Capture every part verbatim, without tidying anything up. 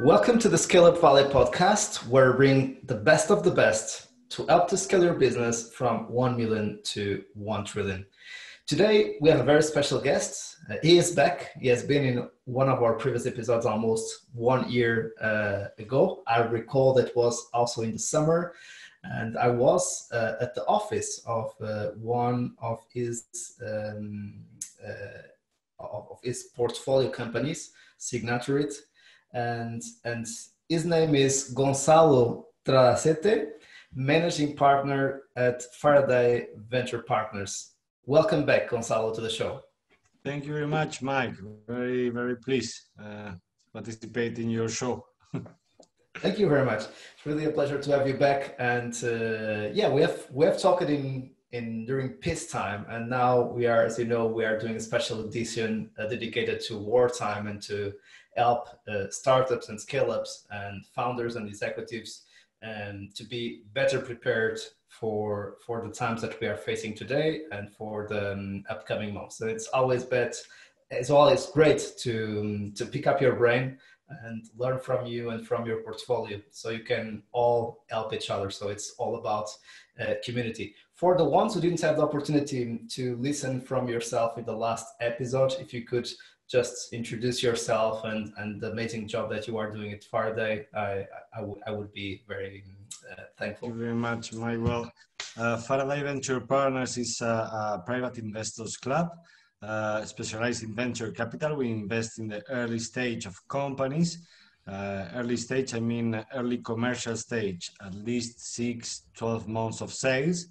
Welcome to the Scale Up Valley podcast, where we bring the best of the best to help to scale your business from one million to one trillion. Today, we have a very special guest. Uh, he is back. He has been in one of our previous episodes almost one year uh, ago. I recall that was also in the summer, and I was uh, at the office of uh, one of his, um, uh, of his portfolio companies, Signature It, and, and his name is Gonzalo Tradacete, managing partner at Faraday Venture Partners. Welcome back, Gonzalo, to the show. Thank you very much, Mike. Very, very pleased uh, participate in your show. Thank you very much. It's really a pleasure to have you back. And uh, yeah, we have we have talked in in during peacetime, and now we are, as you know, we are doing a special edition uh, dedicated to wartime and to help uh, startups and scale-ups and founders and executives and to be better prepared for for the times that we are facing today and for the um, upcoming months. So it's always bet it's always great to um, to pick up your brain and learn from you and from your portfolio, so you can all help each other. So it's all about uh, community. For the ones who didn't have the opportunity to listen from yourself in the last episode, if you could just introduce yourself and, and the amazing job that you are doing at Faraday, I, I, w- I would be very uh, thankful. Thank you very much, Mike. Well, uh, Faraday Venture Partners is a, a private investors club uh, specialized in venture capital. We invest in the early stage of companies. Uh, early stage, I mean early commercial stage, at least six, twelve months of sales.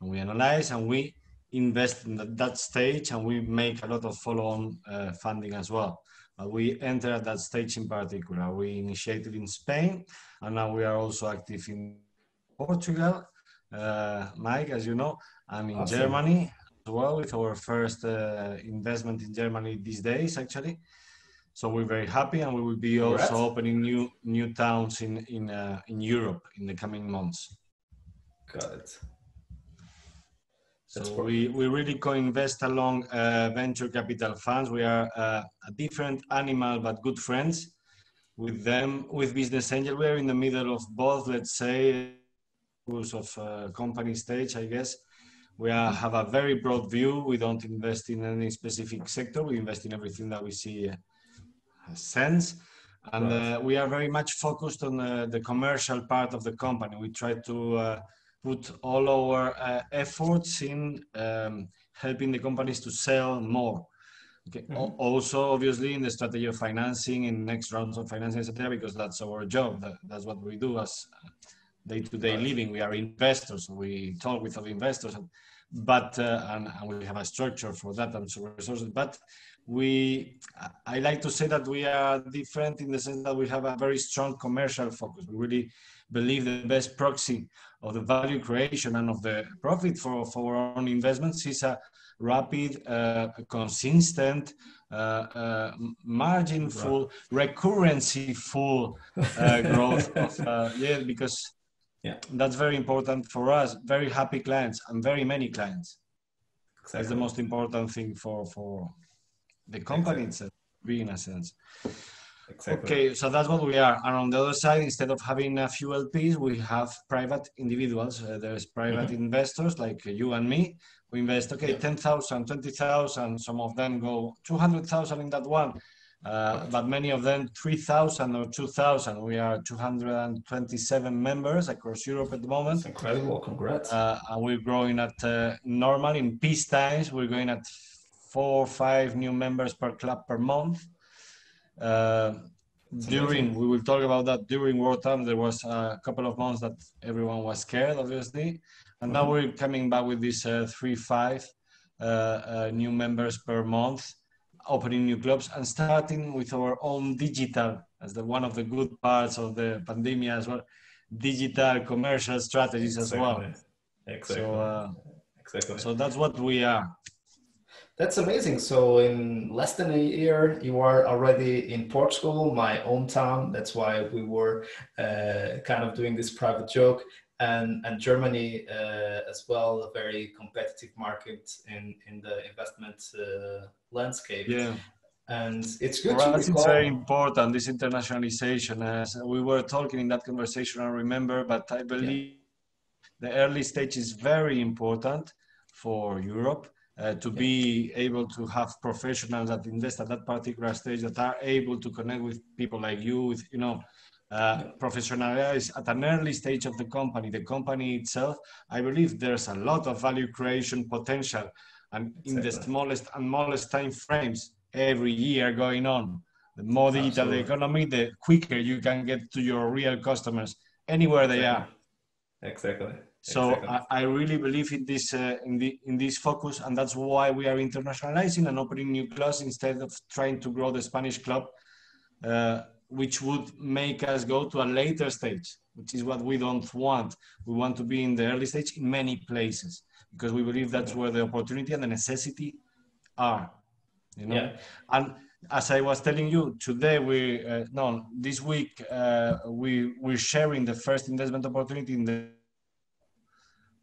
And we analyze and we invest in that stage, and we make a lot of follow-on uh, funding as well. But we enter at that stage in particular. We initiated in Spain, and now we are also active in Portugal, uh, Mike, as you know, and in awesome. Germany as well, with our first uh, investment in Germany these days, actually. So we're very happy, and we will be also Congrats. opening new new towns in in uh, in Europe in the coming months. Got it. So we, we really co-invest along uh, venture capital funds. We are uh, a different animal, but good friends with them, with Business Angel. We're in the middle of both, let's say, of uh, company stage, I guess. We are, have a very broad view. We don't invest in any specific sector. We invest in everything that we see uh, sense. And uh, we are very much focused on uh, the commercial part of the company. We try to... Uh, put all our uh, efforts in um, helping the companies to sell more. Okay. Mm-hmm. Also, obviously, in the strategy of financing, in next rounds of financing, et cetera, because that's our job. That, that's what we do as day-to-day living. We are investors. We talk with our investors, but uh, and, and we have a structure for that and some resources. But we, I like to say that we are different in the sense that we have a very strong commercial focus. We really believe the best proxy of the value creation and of the profit for, for our own investments is a rapid, uh, consistent, uh, uh, marginful, right. recurrency-full uh, growth. Of, uh, yeah, because yeah. that's very important for us. Very happy clients and very many clients. Exactly. That's the most important thing for, for the company itself, exactly. in a sense. Exactly. Okay, so that's what we are. And on the other side, instead of having a few L Ps, we have private individuals. Uh, there's private mm-hmm. investors like you and me. We invest, okay, yeah. ten thousand, twenty thousand. Some of them go two hundred thousand in that one. Uh, right. But many of them, three thousand or two thousand. We are two hundred twenty-seven members across Europe at the moment. That's incredible. Congrats. Uh, and we're growing at uh, normal in peace times. We're going at four or five new members per club per month. Uh, during, we will talk about that, during wartime, there was a couple of months that everyone was scared, obviously. And mm-hmm. now we're coming back with these uh, three, five uh, uh, new members per month, opening new clubs and starting with our own digital, as the one of the good parts of the pandemic as well, digital commercial strategies exactly. as well. Exactly. So, uh, exactly. so that's what we are. That's amazing. So in less than a year, you are already in Portugal, my hometown. That's why we were uh, kind of doing this private joke. And, and Germany uh, as well, a very competitive market in, in the investment uh, landscape. Yeah. And it's good. For us, it's very important, this internationalization. As we were talking in that conversation, I remember, but I believe yeah. the early stage is very important for Europe uh, to yeah. be able to have professionals that invest at that particular stage that are able to connect with people like you, with, you know, uh, yeah. professionalize at an early stage of the company. The company itself, I believe there's a lot of value creation potential, and exactly. in the smallest and smallest time frames. Every year going on, the more digital the economy, the quicker you can get to your real customers anywhere exactly. they are. Exactly. So exactly. I, I really believe in this uh, in the in this focus, and that's why we are internationalizing and opening new clubs instead of trying to grow the Spanish club, uh, which would make us go to a later stage, which is what we don't want. We want to be in the early stage in many places because we believe that's where the opportunity and the necessity are. You know? Yeah. And as I was telling you today, we uh, no this week uh, we we're sharing the first investment opportunity in the,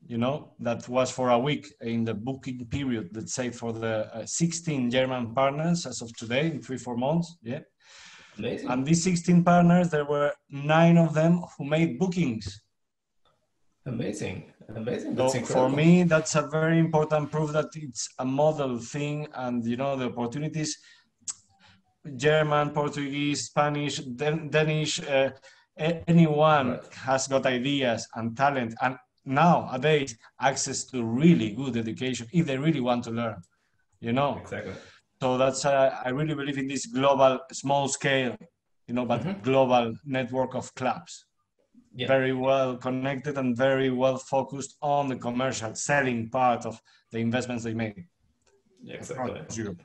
you know, that was for a week in the booking period. Let's say for the uh, sixteen German partners as of today in three four months. Yeah, amazing. And these sixteen partners, there were nine of them who made bookings. Amazing. Amazing. That's so for me, that's a very important proof that it's a model thing, and you know the opportunities. German, Portuguese, Spanish, Dan Danish, uh, anyone right. has got ideas and talent, and nowadays access to really good education if they really want to learn. You know. Exactly. So that's uh, I really believe in this global, small scale, you know, but mm-hmm. global network of clubs. Yeah. Very well connected and very well focused on the commercial selling part of the investments they made. Exactly. Europe.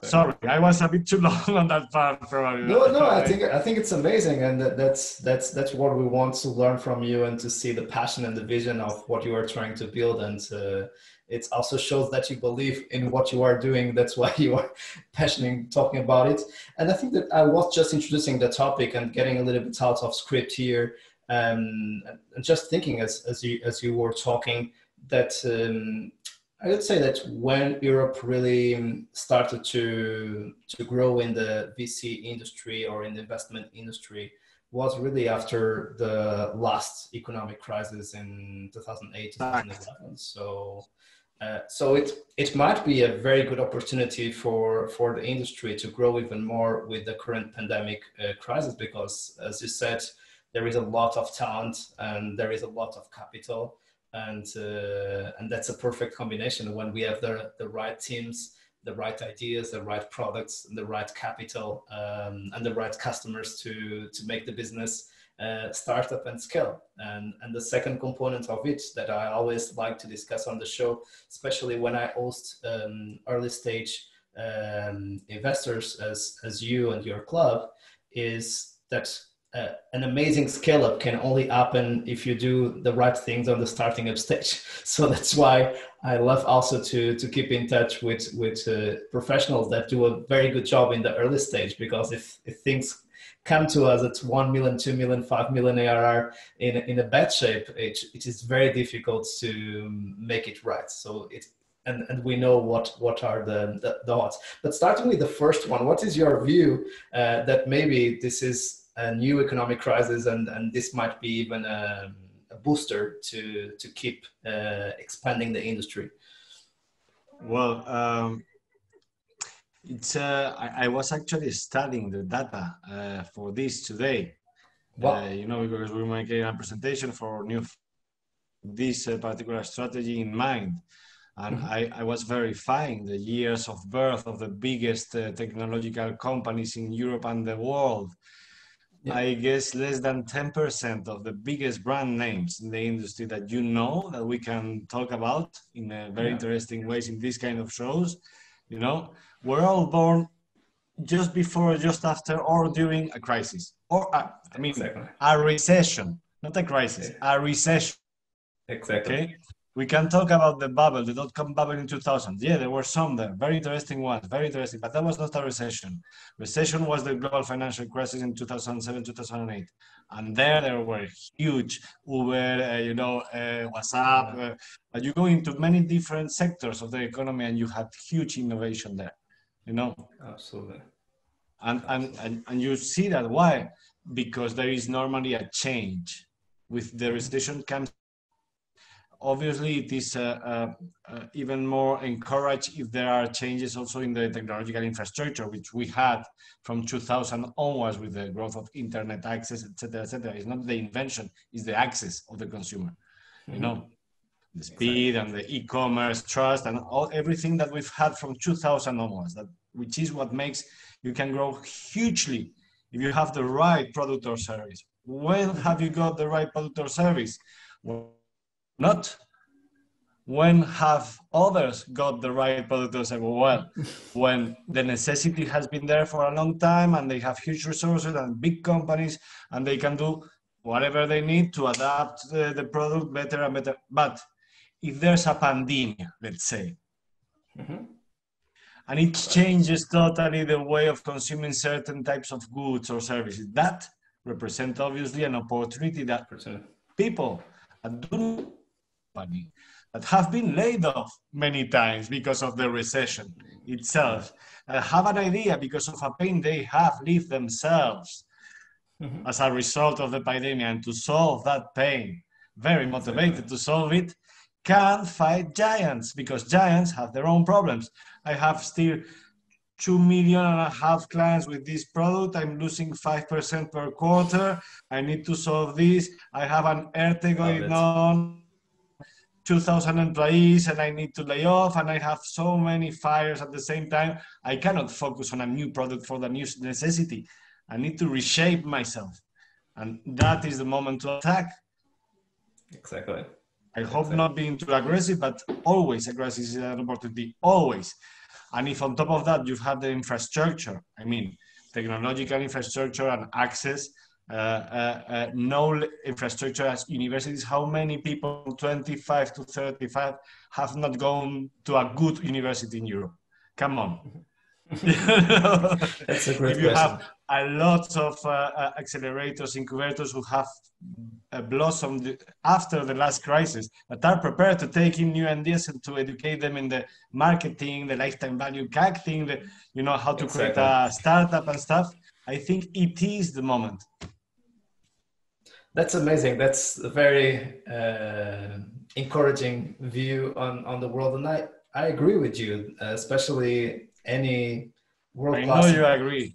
Exactly. Sorry, I was a bit too long on that part. Probably. No, no, I think I think it's amazing, and that's that's that's what we want to learn from you, and to see the passion and the vision of what you are trying to build, and to, it also shows that you believe in what you are doing. That's why you are passionate talking about it. And I think that I was just introducing the topic and getting a little bit out of script here. Um, and just thinking as, as, you, as you were talking that um, I would say that when Europe really started to, to grow in the V C industry or in the investment industry was really after the last economic crisis in two thousand eight, two thousand eleven. So, uh, so it, it might be a very good opportunity for, for the industry to grow even more with the current pandemic uh, crisis, because as you said, there is a lot of talent and there is a lot of capital, and uh, and that's a perfect combination when we have the, the right teams, the right ideas, the right products, the right capital, um, and the right customers to, to make the business uh, start up and scale. And, and the second component of it that I always like to discuss on the show, especially when I host um, early stage um, investors as, as you and your club, is that Uh, an amazing scale-up can only happen if you do the right things on the starting up stage. So that's why I love also to, to keep in touch with, with uh, professionals that do a very good job in the early stage, because if, if things come to us at one million, two million, five million A R R in, in a bad shape, it, it is very difficult to make it right. So it, And, and we know what, what are the, the, the odds. But starting with the first one, what is your view uh, that maybe this is a new economic crisis, and, and this might be even a, a booster to, to keep uh, expanding the industry? Well, um, it's, uh, I, I was actually studying the data uh, for this today. Wow. Uh, you know, because we make a presentation for new this uh, particular strategy in mind. And mm-hmm. I, I was verifying the years of birth of the biggest uh, technological companies in Europe and the world. Yeah. I guess less than ten percent of the biggest brand names in the industry that you know, that we can talk about in uh, very yeah. interesting ways in these kind of shows, you know, were all born just before, just after, or during a crisis. Or, a, I mean, exactly. a recession, not a crisis, a recession. Exactly. Okay? We can talk about the bubble, the dot-com bubble in two thousand. Yeah, there were some there, very interesting ones, very interesting, but that was not a recession. Recession was the global financial crisis in two thousand seven, two thousand eight. And there, there were huge Uber, uh, you know, uh, WhatsApp. Uh, you go into many different sectors of the economy and you had huge innovation there. you know. Absolutely. And, Absolutely. and and and you see that. Why? Because there is normally a change. With the recession comes, obviously it is uh, uh, uh, even more encouraged if there are changes also in the technological infrastructure, which we had from two thousand onwards with the growth of internet access, et cetera, et cetera. It's not the invention, it's the access of the consumer, mm-hmm. you know, the speed exactly. and the e-commerce trust and all, everything that we've had from two thousand onwards, that, which is what makes you can grow hugely if you have the right product or service. When have you got the right product or service? Well, not. When have others got the right product or service? Well, when the necessity has been there for a long time and they have huge resources and big companies and they can do whatever they need to adapt the, the product better and better. But if there's a pandemic, let's say, mm-hmm. and it changes totally the way of consuming certain types of goods or services, that represent obviously an opportunity that one hundred percent. People that, do, that have been laid off many times because of the recession itself uh, have an idea because of a pain they have lived themselves mm-hmm. as a result of the pandemic, and to solve that pain, very motivated yeah. to solve it, can fight giants, because giants have their own problems. I have still two million and a half clients with this product. I'm losing five percent per quarter. I need to solve this. I have an ERTE going on, two thousand employees, and I need to lay off, and I have so many fires at the same time. I cannot focus on a new product for the new necessity. I need to reshape myself. And that is the moment to attack. Exactly. I hope exactly. not being too aggressive, but always aggressive is an opportunity, always. And if on top of that, you have the infrastructure, I mean, technological infrastructure and access, uh, uh, uh, no infrastructure as universities, how many people, twenty-five to thirty-five, have not gone to a good university in Europe? Come on. That's a great if you question. Have a lot of uh, accelerators, incubators who have uh, blossomed after the last crisis, that are prepared to take in new ideas and to educate them in the marketing, the lifetime value, C A C thing, the, you know, how to exactly. create a startup and stuff. I think it is the moment. That's amazing. That's a very uh, encouraging view on, on the world. And I, I agree with you, uh, especially any world-class. I know you agree.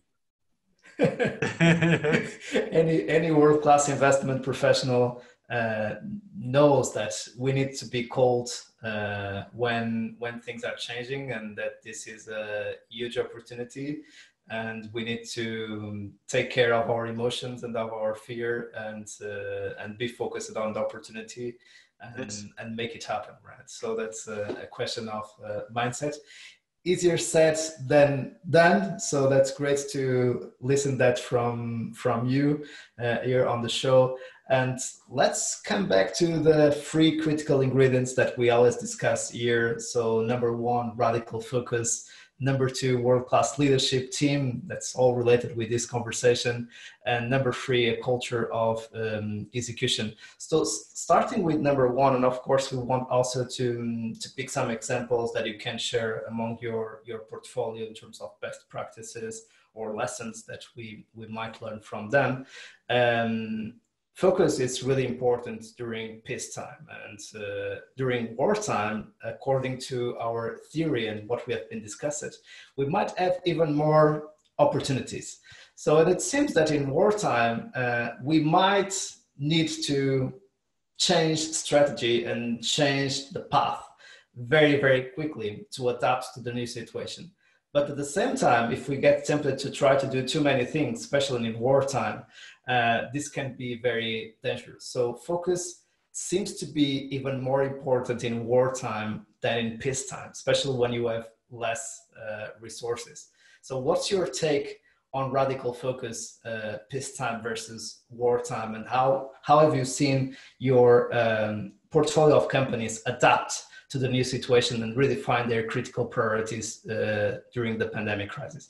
any any world-class investment professional uh, knows that we need to be cold uh, when when things are changing, and that this is a huge opportunity, and we need to take care of our emotions and of our fear, and uh, and be focused on the opportunity. And, yes. and make it happen, right? So that's a, a question of uh, mindset. Easier said than done. So that's great to listen that from from you uh, here on the show. And let's come back to the three critical ingredients that we always discuss here. So number one, radical focus. Number two, world-class leadership team. That's all related with this conversation. And number three, a culture of um, execution. So starting with number one, and of course, we want also to, to pick some examples that you can share among your, your portfolio in terms of best practices or lessons that we, we might learn from them. Um, Focus is really important during peacetime and uh, during wartime, according to our theory and what we have been discussing, we might have even more opportunities. So it seems that in wartime, uh, we might need to change strategy and change the path very, very quickly to adapt to the new situation. But at the same time, if we get tempted to try to do too many things, especially in wartime, Uh, this can be very dangerous. So focus seems to be even more important in wartime than in peacetime, especially when you have less uh, resources. So what's your take on radical focus uh, peacetime versus wartime, and how, how have you seen your um, portfolio of companies adapt to the new situation and redefine their critical priorities uh, during the pandemic crisis?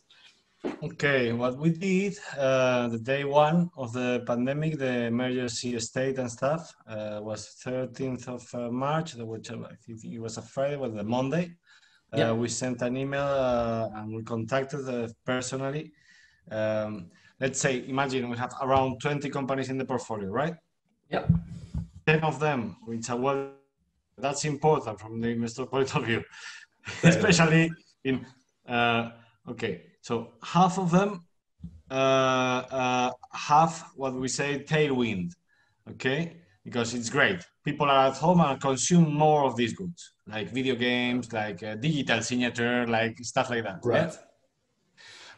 Okay, what we did, uh, the day one of the pandemic, the emergency state and stuff, uh, was thirteenth of uh, March, which I think it was a Friday, was the Monday. Yeah. Uh, we sent an email uh, and we contacted uh, personally. Um, let's say, imagine we have around twenty companies in the portfolio, right? Yeah. ten of them, which are well, that's important from the investor point of view, especially in, uh, okay, so half of them uh, uh, have what we say tailwind, okay? Because it's great. People are at home and consume more of these goods, like video games, like uh, digital signature, like stuff like that. Right. Right?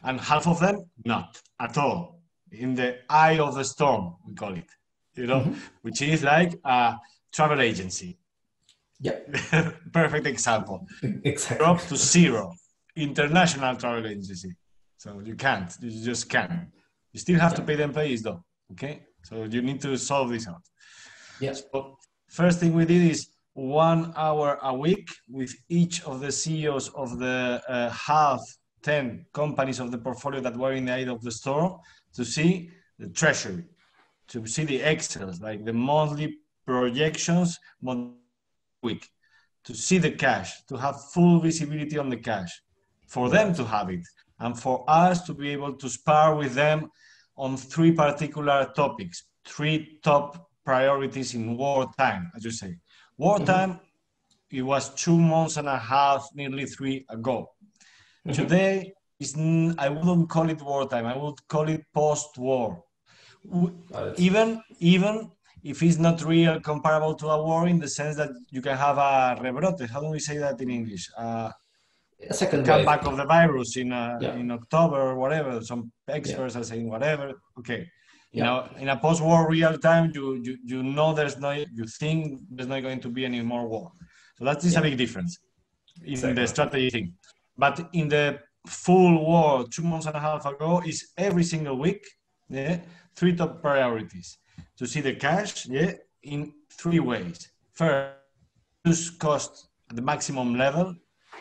And half of them, not at all. In the eye of the storm, we call it, you know, mm-hmm. which is like a travel agency. Yeah. Perfect example. Exactly. Drops to zero. International travel agency. So you can't, you just can't. You still have yeah. to pay the employees though, okay? So you need to solve this out. Yes. Yeah. So first thing we did is one hour a week with each of the C E Os of the uh, half ten companies of the portfolio that were in the eye of the storm to see the treasury, to see the Excels, like the monthly projections week, to see the cash, to have full visibility on the cash, for them to have it, and for us to be able to spar with them on three particular topics, three top priorities in wartime, as you say. Wartime, mm-hmm. it was two months and a half, nearly three ago. Mm-hmm. Today, is I wouldn't call it wartime, I would call it post-war. Even, even if it's not real comparable to a war in the sense that you can have a rebrote, how do we say that in English? Uh, a second comeback of the virus in a, yeah. in October or whatever. Some experts yeah. are saying whatever. Okay, you yeah. know, in a post-war real time, you you you know there's no, you think there's not going to be any more war. So that is yeah. a big difference in exactly. the strategy thing. But in the full war, two months and a half ago, is every single week. Yeah, three top priorities to see the cash. Yeah, in three ways. First, use cost at the maximum level.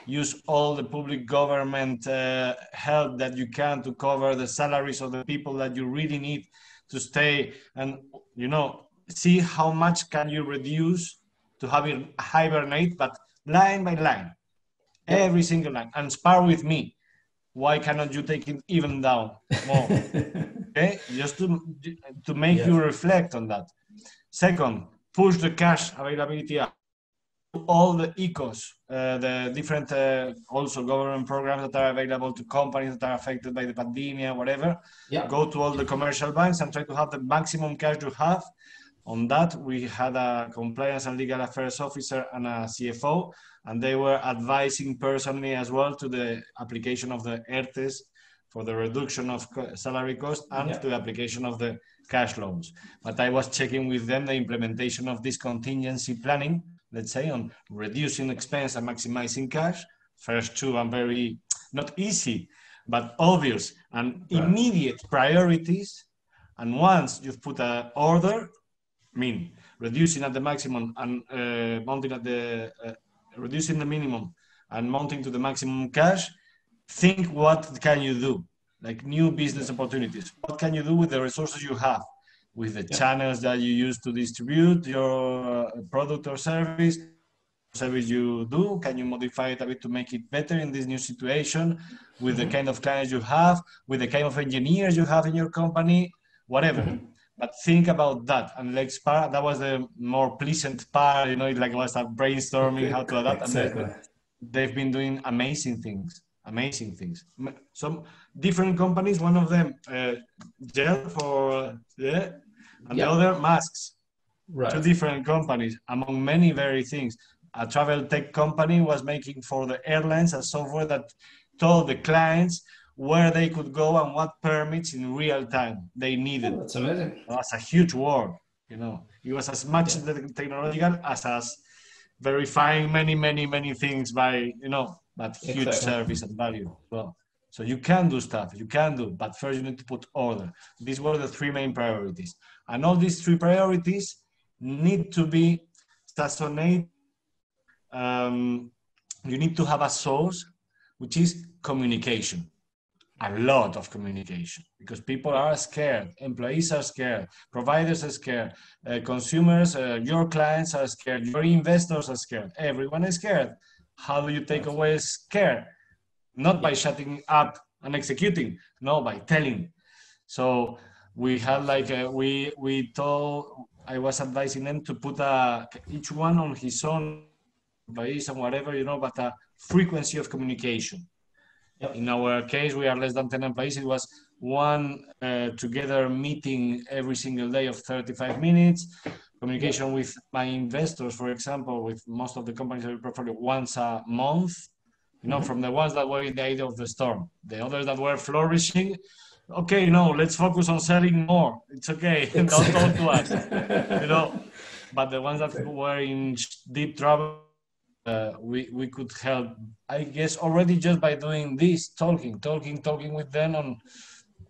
Use all the public government uh, help that you can to cover the salaries of the people that you really need to stay. And you know, see how much can you reduce to have it hibernate, but line by line, every single line. And spar with me. Why cannot you take it even down more? Okay, just to to make yes. you reflect on that. Second, push the cash availability up. All the E C Os, uh, the different uh, also government programs that are available to companies that are affected by the pandemic, whatever. Yeah. Go to all the commercial banks and try to have the maximum cash you have. On that, we had a compliance and legal affairs officer and a C F O, and they were advising personally as well to the application of the E R T Es for the reduction of salary cost and yeah. to the application of the cash loans. But I was checking with them the implementation of this contingency planning, let's say, on reducing expense and maximizing cash. First two are very, not easy, but obvious and immediate priorities. And once you've put an order, I mean, reducing at the maximum and uh, mounting at the, uh, reducing the minimum and mounting to the maximum cash, think what can you do, like new business opportunities. What can you do with the resources you have, with the yeah. channels that you use to distribute your product or service, service you do? Can you modify it a bit to make it better in this new situation, with mm-hmm. the kind of clients you have, with the kind of engineers you have in your company, whatever. Mm-hmm. But think about that. And like Spar, that was the more pleasant part, you know, it like was a brainstorming how to adapt. Exactly. And they've been doing amazing things. Amazing things. Some different companies, one of them uh, gel for, yeah, and yeah. the other masks. Right. Two different companies, among many very things. A travel tech company was making for the airlines a software that told the clients where they could go and what permits in real time they needed. Oh, that's amazing. It was a huge war, you know. It was as much yeah. technological as as verifying many, many, many things by, you know, but huge exactly. service and value as well. So you can do stuff, you can do, but first you need to put order. These were the three main priorities. And all these three priorities need to be seasoned. Um, you need to have a source, which is communication. A lot of communication, because people are scared, employees are scared, providers are scared, uh, consumers, uh, your clients are scared, your investors are scared, everyone is scared. How do you take away scare? Not by shutting up and executing, no, by telling. So we had like, a, we, we told, I was advising them to put a, each one on his own base and whatever, you know, but a frequency of communication. Yep. In our case, we are less than ten employees. It was one uh, together meeting every single day of thirty-five minutes. Communication with my investors, for example, with most of the companies I portfolio once a month. You know, mm-hmm. from the ones that were in the eye of the storm, the others that were flourishing. Okay, no, let's focus on selling more. It's okay. Don't talk to us. You know, but the ones that were in deep trouble, uh, we we could help. I guess already just by doing this, talking, talking, talking with them on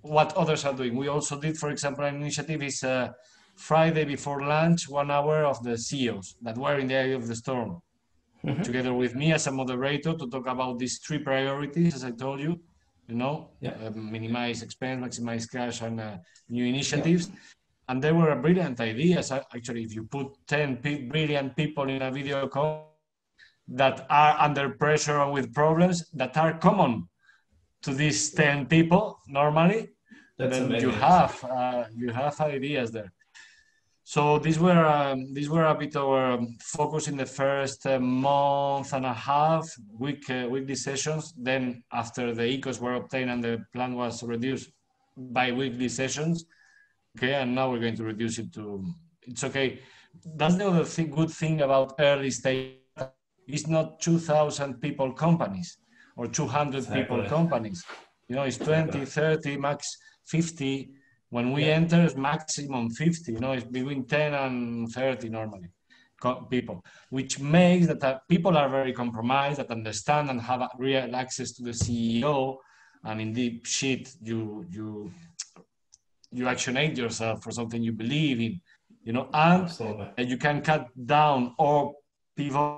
what others are doing. We also did, for example, an initiative is uh, Friday before lunch, one hour of the C E Os that were in the eye of the storm, mm-hmm. together with me as a moderator to talk about these three priorities, as I told you. You know, yeah. uh, minimize expense, maximize cash, and uh, new initiatives. Yeah. And there were brilliant ideas. Actually, if you put ten pe- brilliant people in a video call that are under pressure or with problems that are common to these ten people normally, That's then amazing. you have uh, you have ideas there. So these were um, these were a bit our focus in the first uh, month and a half, week uh, weekly sessions. Then after the E C Os were obtained and the plan was reduced by weekly sessions, okay. And now we're going to reduce it to it's okay. That's the other thing, good thing about early stage. It's not two thousand people companies or two hundred people companies. You know, it's twenty, thirty, max fifty. When we yeah. enter, it's maximum fifty, you know, it's between ten and thirty normally, co- people, which makes that uh, people are very compromised, that understand and have a real access to the C E O. And in deep shit, you, you, you actionate yourself for something you believe in, you know, and uh, you can cut down or pivot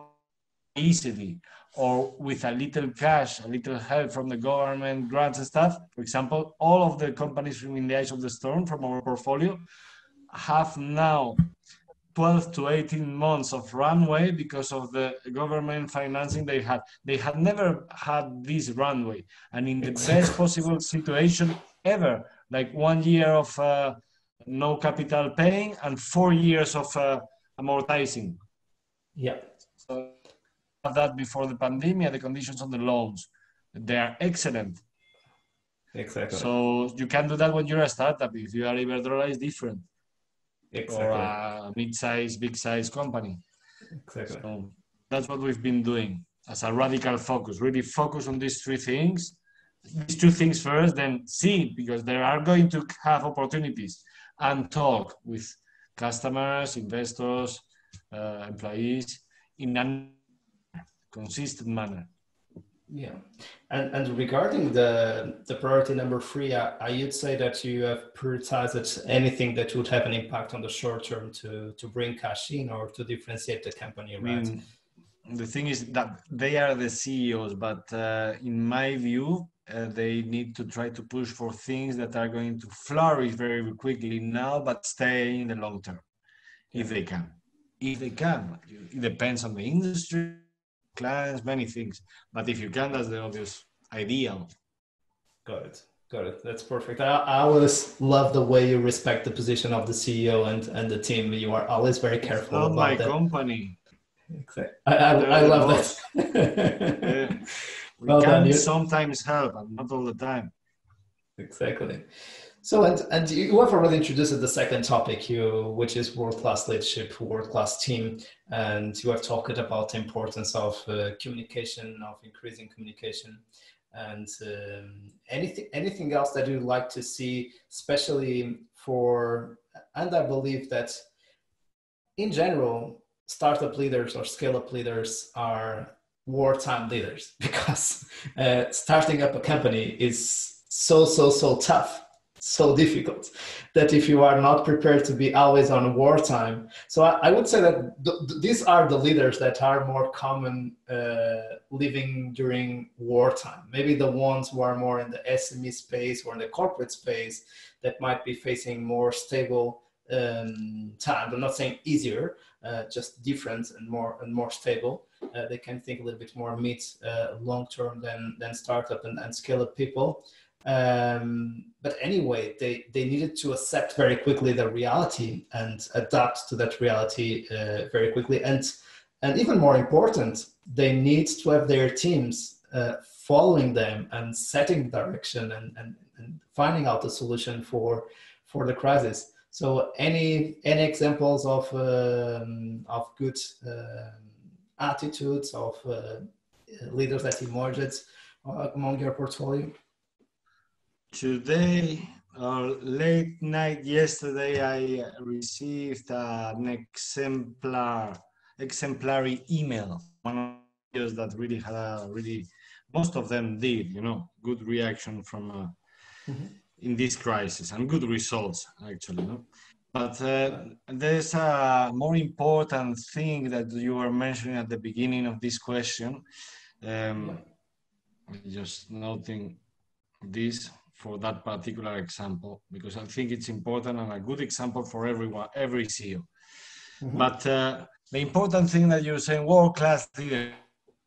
easily or with a little cash, a little help from the government grants and stuff. For example, all of the companies from in the eyes of the storm from our portfolio have now twelve to eighteen months of runway because of the government financing they had. They had never had this runway. And in the best possible situation ever, like one year of uh, no capital paying and four years of uh, amortizing. Yeah. So, that before the pandemic, the conditions on the loans, they are excellent. Exactly. So you can do that when you're a startup. If you are Iberdrola, it's different. Exactly. Or a mid-size, big-size company. Exactly. So that's what we've been doing as a radical focus. Really focus on these three things. These two things first, then see, because they are going to have opportunities and talk with customers, investors, uh, employees in an consistent manner. Yeah. And and regarding the the priority number three, I, I would say that you have prioritized anything that would have an impact on the short term to, to bring cash in or to differentiate the company, right? Mm. The thing is that they are the C E Os, but uh, in my view, uh, they need to try to push for things that are going to flourish very quickly now, but stay in the long term, yeah. if they can. If they can. It depends on the industry, clients, many things, but if you can, that's the obvious ideal. Got it, got it. That's perfect. I, I always love the way you respect the position of the C E O and, and the team. You are always very careful about my that. company. Exactly. I, I, I love that. yeah. We well can done, sometimes help, but not all the time. Exactly. So, and, and you have already introduced the second topic, you, which is world-class leadership, world-class team, and you have talked about the importance of uh, communication, of increasing communication, and um, anything anything else that you'd like to see, especially for, and I believe that in general, startup leaders or scale-up leaders are wartime leaders, because uh, starting up a company is so, so, so tough. So difficult that if you are not prepared to be always on wartime. So I, I would say that th- these are the leaders that are more common uh, living during wartime. Maybe the ones who are more in the S M E space or in the corporate space that might be facing more stable um, times. I'm not saying easier, uh, just different and more and more stable. Uh, they can think a little bit more mid, uh, long term than than startup and, and scale up people. Um, but anyway, they they needed to accept very quickly the reality and adapt to that reality uh, very quickly. And and even more important, they need to have their teams uh, following them and setting direction and, and and finding out the solution for for the crisis. So any any examples of um, of good uh, attitudes of uh, leaders that emerged among your portfolio? Today or late night yesterday, I received an exemplar exemplary email. One of those that really had a really, most of them did, you know, good reaction from uh, mm-hmm. in this crisis and good results actually. No? But uh, there's a more important thing that you were mentioning at the beginning of this question. Um, just noting this for that particular example, because I think it's important and a good example for everyone, every C E O. Mm-hmm. But uh, the important thing that you're saying, world-class leader,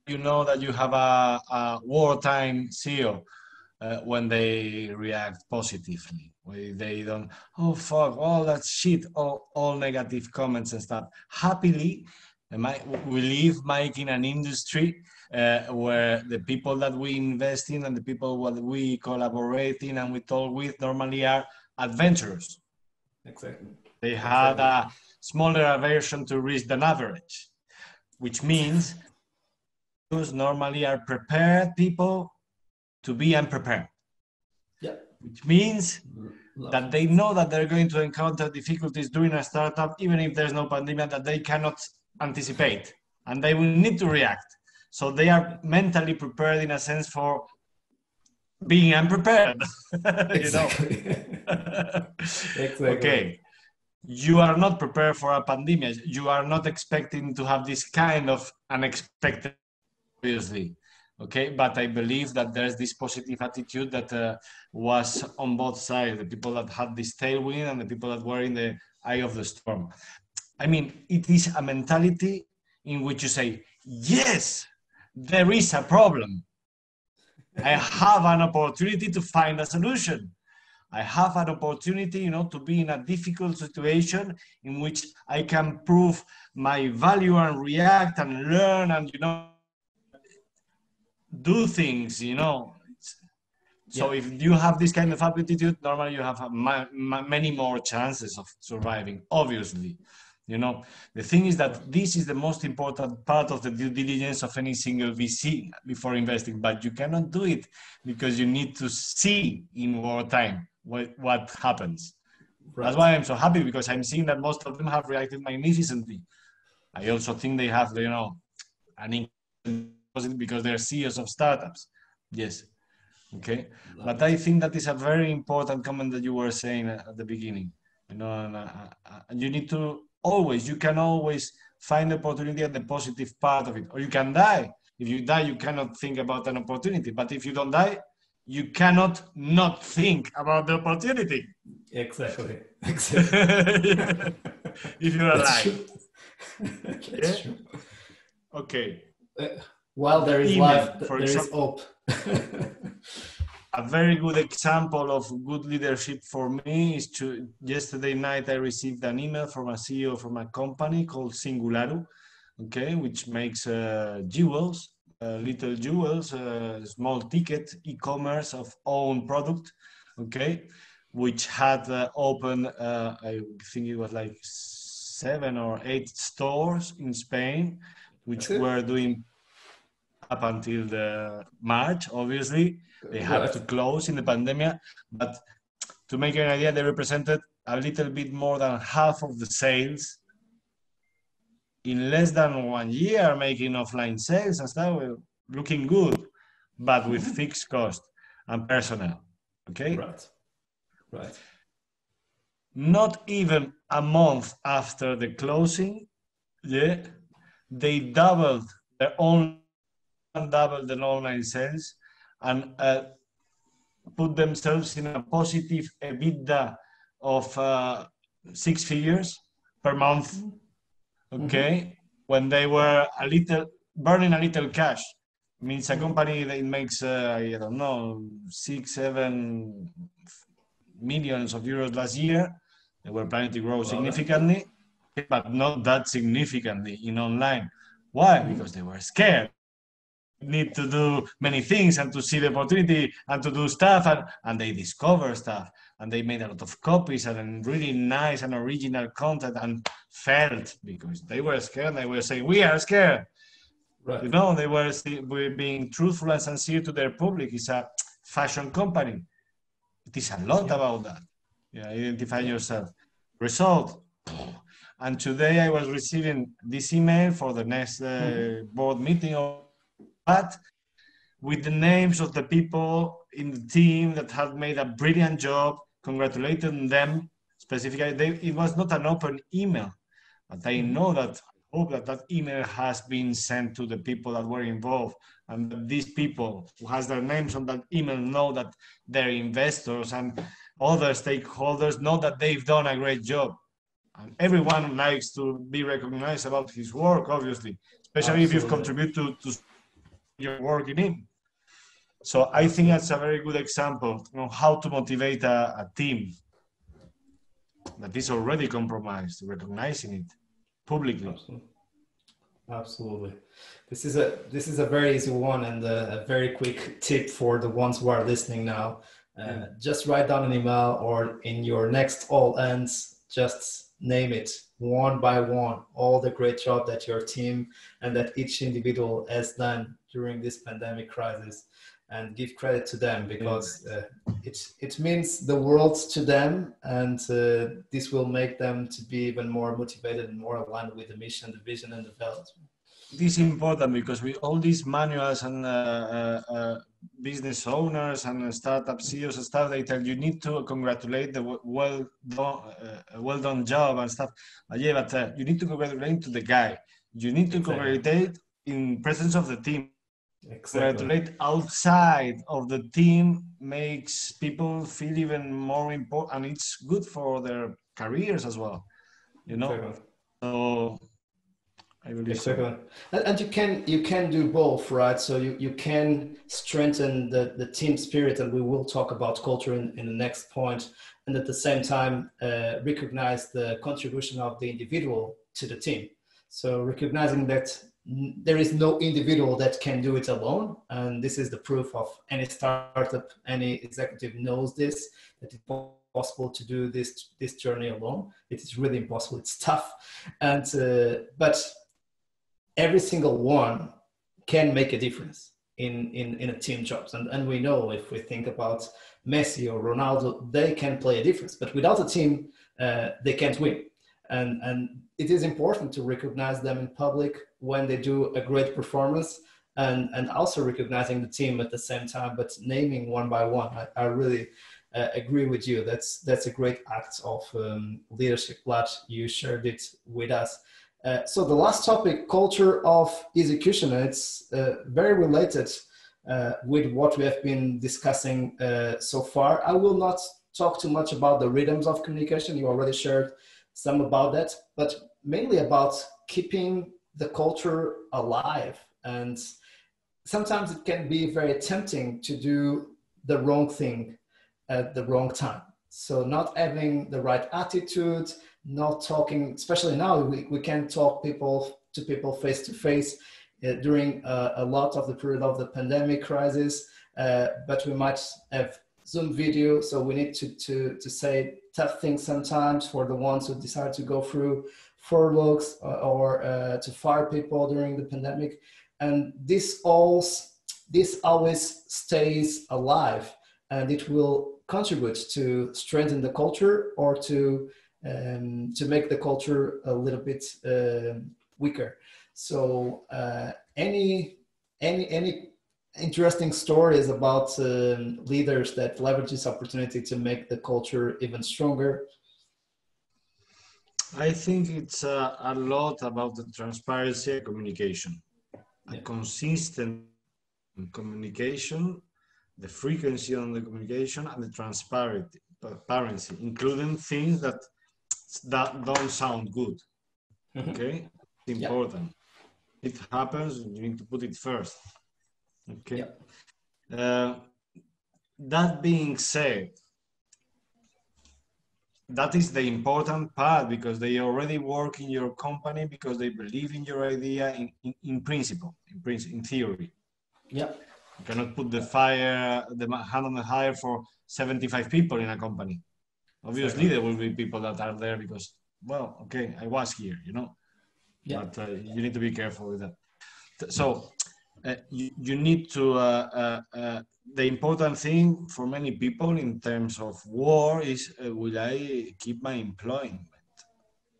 you know that you have a, a wartime C E O uh, when they react positively. When they don't, oh, fuck, all that shit, all, all negative comments and stuff. Happily, we live, Mike, in an industry Uh, where the people that we invest in and the people that we collaborate in and we talk with normally are adventurers. Exactly. They had exactly. a smaller aversion to risk than average, which means those normally are prepared people to be unprepared. Yeah. Which means Love. that they know that they're going to encounter difficulties during a startup, even if there's no pandemic, that they cannot anticipate and they will need to react. So they are mentally prepared in a sense for being unprepared. you know. Exactly. Okay. You are not prepared for a pandemic. You are not expecting to have this kind of unexpected, obviously. Okay. But I believe that there's this positive attitude that uh, was on both sides, the people that had this tailwind and the people that were in the eye of the storm. I mean, it is a mentality in which you say, yes, there is a problem. I have an opportunity to find a solution. I have an opportunity, you know, to be in a difficult situation in which I can prove my value and react and learn and, you know, do things, you know. So yeah. If you have this kind of aptitude, normally you have many more chances of surviving, obviously. You know, the thing is that this is the most important part of the due diligence of any single V C before investing, but you cannot do it because you need to see in wartime what, what happens. Right. That's why I'm so happy, because I'm seeing that most of them have reacted magnificently. I also think they have, you know, an increase because they're C E Os of startups. Yes. Okay. But I think that is a very important comment that you were saying at the beginning. You know, and, uh, uh, you need to... Always, you can always find opportunity at the positive part of it, or you can die. If you die, you cannot think about an opportunity. But if you don't die, you cannot not think about the opportunity. Exactly. Exactly. If you're alive. That's true. That's true. Okay. Uh, while there is Email, life, for there example, is hope. A very good example of good leadership for me is to yesterday night I received an email from a C E O from a company called Singularu, okay, which makes uh, jewels, uh, little jewels, uh, small ticket e-commerce of own product, okay, which had uh, opened, uh, I think it was like seven or eight stores in Spain, which were doing up until the March, obviously. They had right. to close in the pandemic, but to make an idea, they represented a little bit more than half of the sales in less than one year, making offline sales and stuff, looking good, but with fixed cost and personnel, okay? Right, right. Not even a month after the closing, yeah, they doubled their own, doubled their online sales, and uh, put themselves in a positive EBITDA of uh, six figures per month okay, mm-hmm. when they were a little burning a little cash. I mean, it's a company that makes uh, I don't know six, seven millions of euros last year. They were planning to grow well, significantly, but not that significantly in online. Why? Because they were scared. Need to do many things and to see the opportunity and to do stuff, and, and they discover stuff, and they made a lot of copies and really nice and original content, and failed because they were scared. They were saying, "We are scared." Right. You know, they were being truthful and sincere to their public. It's a fashion company. It is a lot yeah. about that. Yeah, identify yourself. Result. And today I was receiving this email for the next uh, mm-hmm. board meeting, but with the names of the people in the team that had made a brilliant job, congratulating them specifically. They, it was not an open email, but I know that, hope that that email has been sent to the people that were involved, and that these people who has their names on that email know that their investors and other stakeholders know that they've done a great job. And everyone likes to be recognized about his work, obviously, especially Absolutely. if you've contributed to, to your work in it. So I think that's a very good example on how to motivate a, a team that is already compromised, recognizing it publicly. Absolutely. Absolutely. This is a this is a very easy one, and a, a very quick tip for the ones who are listening now. Uh, yeah. Just write down an email, or in your next all ends, just name it one by one, all the great job that your team and that each individual has done during this pandemic crisis, and give credit to them, because uh, it, it means the world to them, and uh, this will make them to be even more motivated and more aligned with the mission, the vision, and the values. This is important, because with all these manuals and uh, uh, business owners and startup C E Os and stuff, they tell you need to congratulate the well done, uh, well done job and stuff. Uh, yeah, but uh, you need to congratulate to the guy. You need to exactly. congratulate in presence of the team. Exactly. Congratulate outside of the team makes people feel even more important, and it's good for their careers as well, you know. Exactly. So I believe exactly. so. And, and you can you can do both, right? So you, you can strengthen the, the team spirit, and we will talk about culture in, in the next point, and at the same time uh, recognize the contribution of the individual to the team. So recognizing that there is no individual that can do it alone, and this is the proof of any startup, any executive knows this, that it's possible to do this this journey alone. It is really impossible, it's tough, and uh, but every single one can make a difference in in, in a team jobs, and, and we know, if we think about Messi or Ronaldo, they can play a difference, but without a team uh, they can't win. And, and it is important to recognize them in public when they do a great performance, and, and also recognizing the team at the same time, but naming one by one. I, I really uh, agree with you. That's, that's a great act of um, leadership that you shared it with us. Uh, so the last topic, culture of execution, it's uh, very related uh, with what we have been discussing uh, so far. I will not talk too much about the rhythms of communication. You already shared some about that, but mainly about keeping the culture alive. And sometimes it can be very tempting to do the wrong thing at the wrong time. So not having the right attitude, not talking, especially now, we, we can talk people to people face to face uh, during uh, a lot of the period of the pandemic crisis, uh, but we might have Zoom video, so we need to, to, to say tough things sometimes for the ones who decide to go through furloughs or, or uh, to fire people during the pandemic. And this, all, this always stays alive, and it will contribute to strengthen the culture, or to, um, to make the culture a little bit uh, weaker. So uh, any, any, any interesting stories about um, leaders that leverage this opportunity to make the culture even stronger? I think it's uh, a lot about the transparency and communication. Yeah. A consistent communication, the frequency on the communication, and the transparency, including things that, that don't sound good. Mm-hmm. Okay? important. Yeah. It happens, you need to put it first. Okay. Yeah. Uh, that being said, that is the important part, because they already work in your company because they believe in your idea in, in, in principle, in, principle, in theory. Yeah. You cannot put the fire, the hand on the fire for seventy-five people in a company. Obviously, there will be people that are there because, well, okay, I was here, you know, yeah. but uh, you need to be careful with that. So uh, you, you need to, uh, uh, uh, the important thing for many people in terms of war is, uh, will I keep my employment?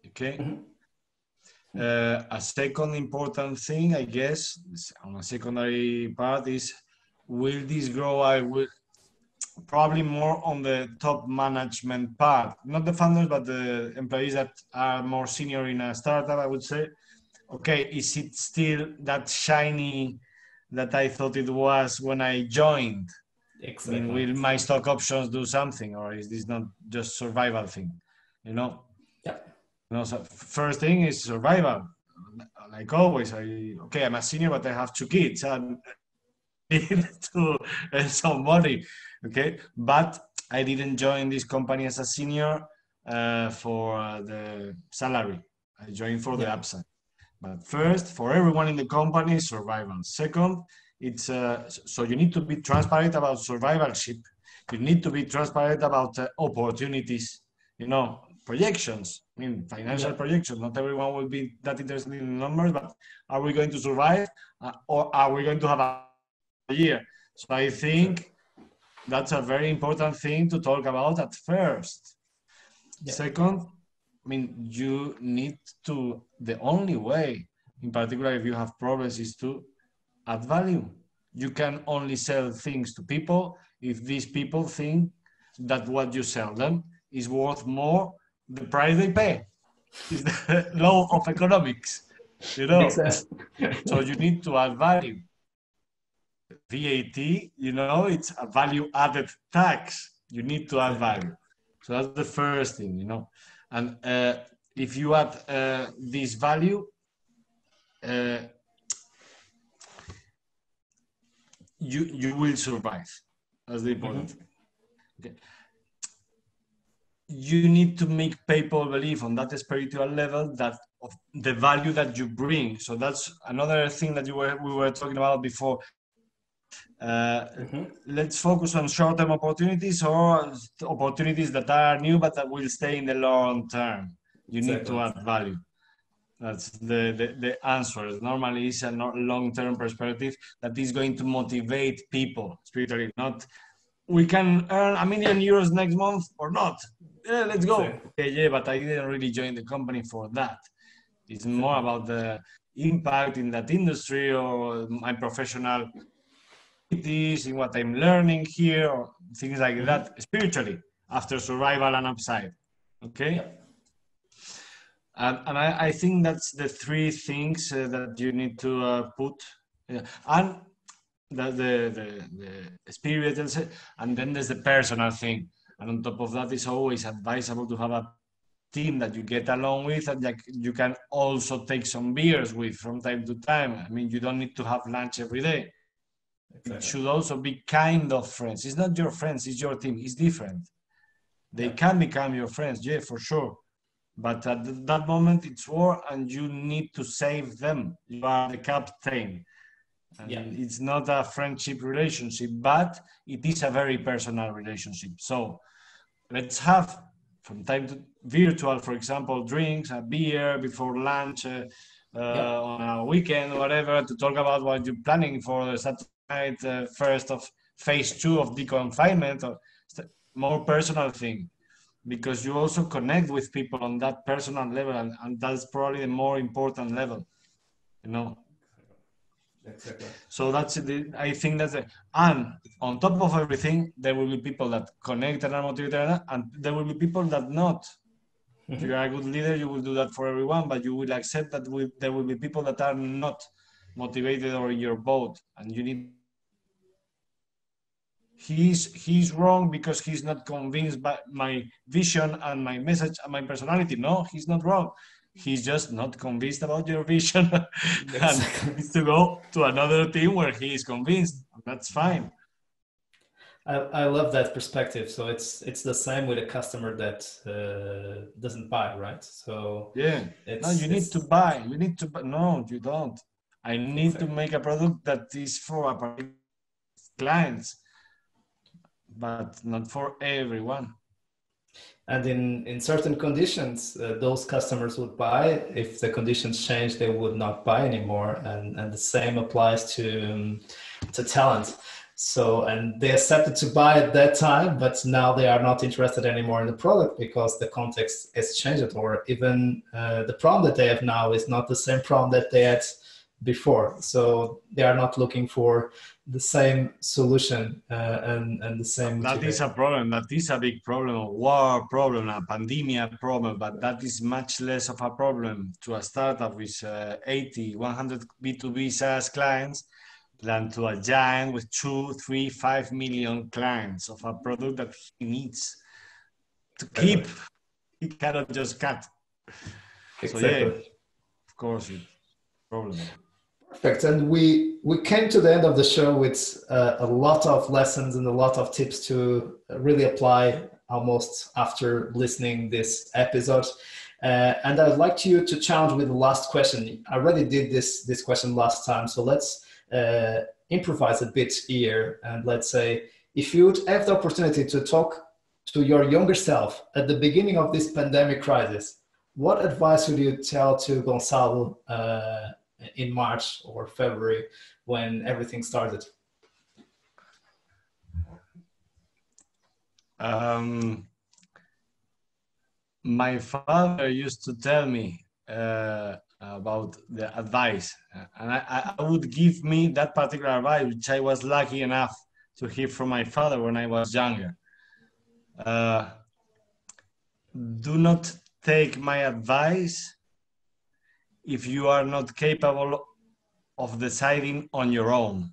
Okay. Mm-hmm. Uh, a second important thing, I guess, on a secondary part is, will this grow? I will probably more on the top management part, not the founders, but the employees that are more senior in a startup, I would say. Okay, is it still that shiny that I thought it was when I joined? Exactly. I mean, will my stock options do something, or is this not just survival thing, you know? Yeah. No, so first thing is survival. Like always, I okay, I'm a senior, but I have two kids and I need to earn some money. Okay, but I didn't join this company as a senior uh, for the salary. I joined for the yeah. upside. But first, for everyone in the company, survival. Second, it's uh, so you need to be transparent about survivorship. You need to be transparent about uh, opportunities. You know, projections. I mean, financial yeah. projections. Not everyone will be that interested in numbers, but are we going to survive uh, or are we going to have a year? So I think that's a very important thing to talk about at first. Yeah. Second, I mean, you need to, the only way, in particular if you have problems, is to add value. You can only sell things to people if these people think that what you sell them is worth more the price they pay. It's the law of economics, you know? Exactly. So you need to add value. V A T, you know, it's a value-added tax. You need to add value. So that's the first thing, you know. And uh, if you add uh, this value, uh, you you will survive. That's the important mm-hmm. thing. Okay. You need to make people believe on that spiritual level that of the value that you bring. So that's another thing that you were we were talking about before. Uh, mm-hmm. Let's focus on short-term opportunities or opportunities that are new but that will stay in the long term. You exactly. need to add value. That's the, the, the answer. Normally it's a long-term perspective that is going to motivate people spiritually. Not, we can earn a million euros next month or not. Yeah, let's go. Exactly. Okay, yeah, but I didn't really join the company for that. It's exactly. more about the impact in that industry or my professional this in what I'm learning here, or things like that, spiritually, after survival and upside. Okay? Yeah. And, and I, I think that's the three things uh, that you need to uh, put. Uh, and the, the, the, the spirit, and then there's the personal thing. And on top of that, it's always advisable to have a team that you get along with and that you can also take some beers with from time to time. I mean, you don't need to have lunch every day. Exactly. It should also be kind of friends. It's not your friends, it's your team. It's different. They yeah. can become your friends, yeah, for sure. But at that moment, it's war and you need to save them. You are the captain. And yeah. it's not a friendship relationship, but it is a very personal relationship. So let's have, from time to virtual, for example, drinks, a beer before lunch, uh, uh, yeah. on a weekend, whatever, to talk about what you're planning for Saturday. Uh, first of phase two of deconfinement, or more personal thing, because you also connect with people on that personal level, and, and that's probably the more important level, you know. Exactly. So that's the, I think that's the, and on top of everything, there will be people that connect and are motivated, and there will be people that not. Mm-hmm. If you are a good leader, you will do that for everyone, but you will accept that we, there will be people that are not motivated or in your boat, and you need. He's he's wrong because he's not convinced by my vision and my message and my personality. No, he's not wrong. he's just not convinced about your vision and needs to go to another team where he is convinced. That's fine. I, I love that perspective. So it's it's the same with a customer that uh, doesn't buy, right? So yeah, it's, no, you it's... need to buy. You need to buy. No, you don't. I need exactly. to make a product that is for a particular clients, but not for everyone. And in, in certain conditions, uh, those customers would buy. If the conditions change, they would not buy anymore. And, and the same applies to, um, to talent. So, and they accepted to buy at that time, but now they are not interested anymore in the product because the context has changed, or even uh, the problem that they have now is not the same problem that they had before. So they are not looking for the same solution uh, and, and the same. That motivation. Is a problem. That is a big problem, a war problem, a pandemic problem, but that is much less of a problem to a startup with uh, eighty, one hundred B two B SaaS clients than to a giant with two, three, five million clients of a product that he needs to keep. Exactly. He cannot just cut. Exactly. So yeah, of course, it's a problem. Perfect. And we, we came to the end of the show with uh, a lot of lessons and a lot of tips to really apply almost after listening this episode. Uh, and I would like you to challenge with the last question. I already did this, this question last time, so let's Uh, improvise a bit here, and let's say if you would have the opportunity to talk to your younger self at the beginning of this pandemic crisis, what advice would you tell to Gonzalo uh, in March or February when everything started? Um, my father used to tell me uh, about the advice, and I, I would give me that particular advice, which I was lucky enough to hear from my father when I was younger. Uh, do not take my advice if you are not capable of deciding on your own.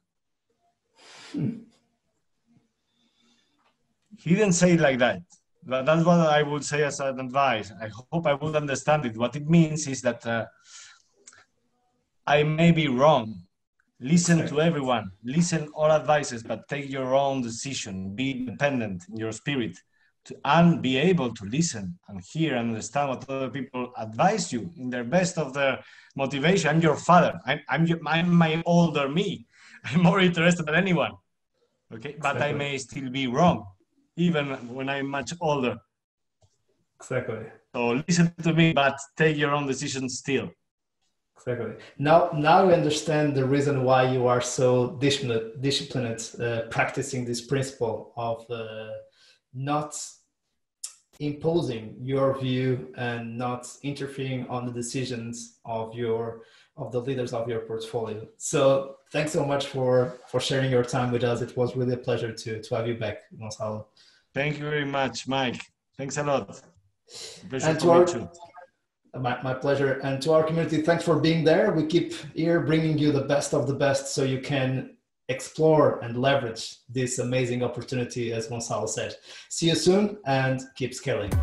Hmm. He didn't say it like that. But that's what I would say as an advice. I hope I would understand it. What it means is that uh, I may be wrong. Listen to everyone. Listen all advices, but take your own decision. Be dependent in your spirit to, and be able to listen and hear and understand what other people advise you in their best of their motivation. I'm your father. I'm, I'm, your, I'm my older me. I'm more interested than anyone. Okay, but I may still be wrong, even when I'm much older. Exactly. So listen to me, but take your own decisions still. Exactly. Now, now we understand the reason why you are so disciplined, disciplined uh, practicing this principle of uh, not imposing your view and not interfering on the decisions of your of the leaders of your portfolio. So thanks so much for, for sharing your time with us. It was really a pleasure to, to have you back, Gonzalo. Thank you very much, Mike. Thanks a lot. Pleasure to meet you. My, my pleasure. And to our community, thanks for being there. We keep here bringing you the best of the best so you can explore and leverage this amazing opportunity, as Gonzalo said. See you soon and keep scaling.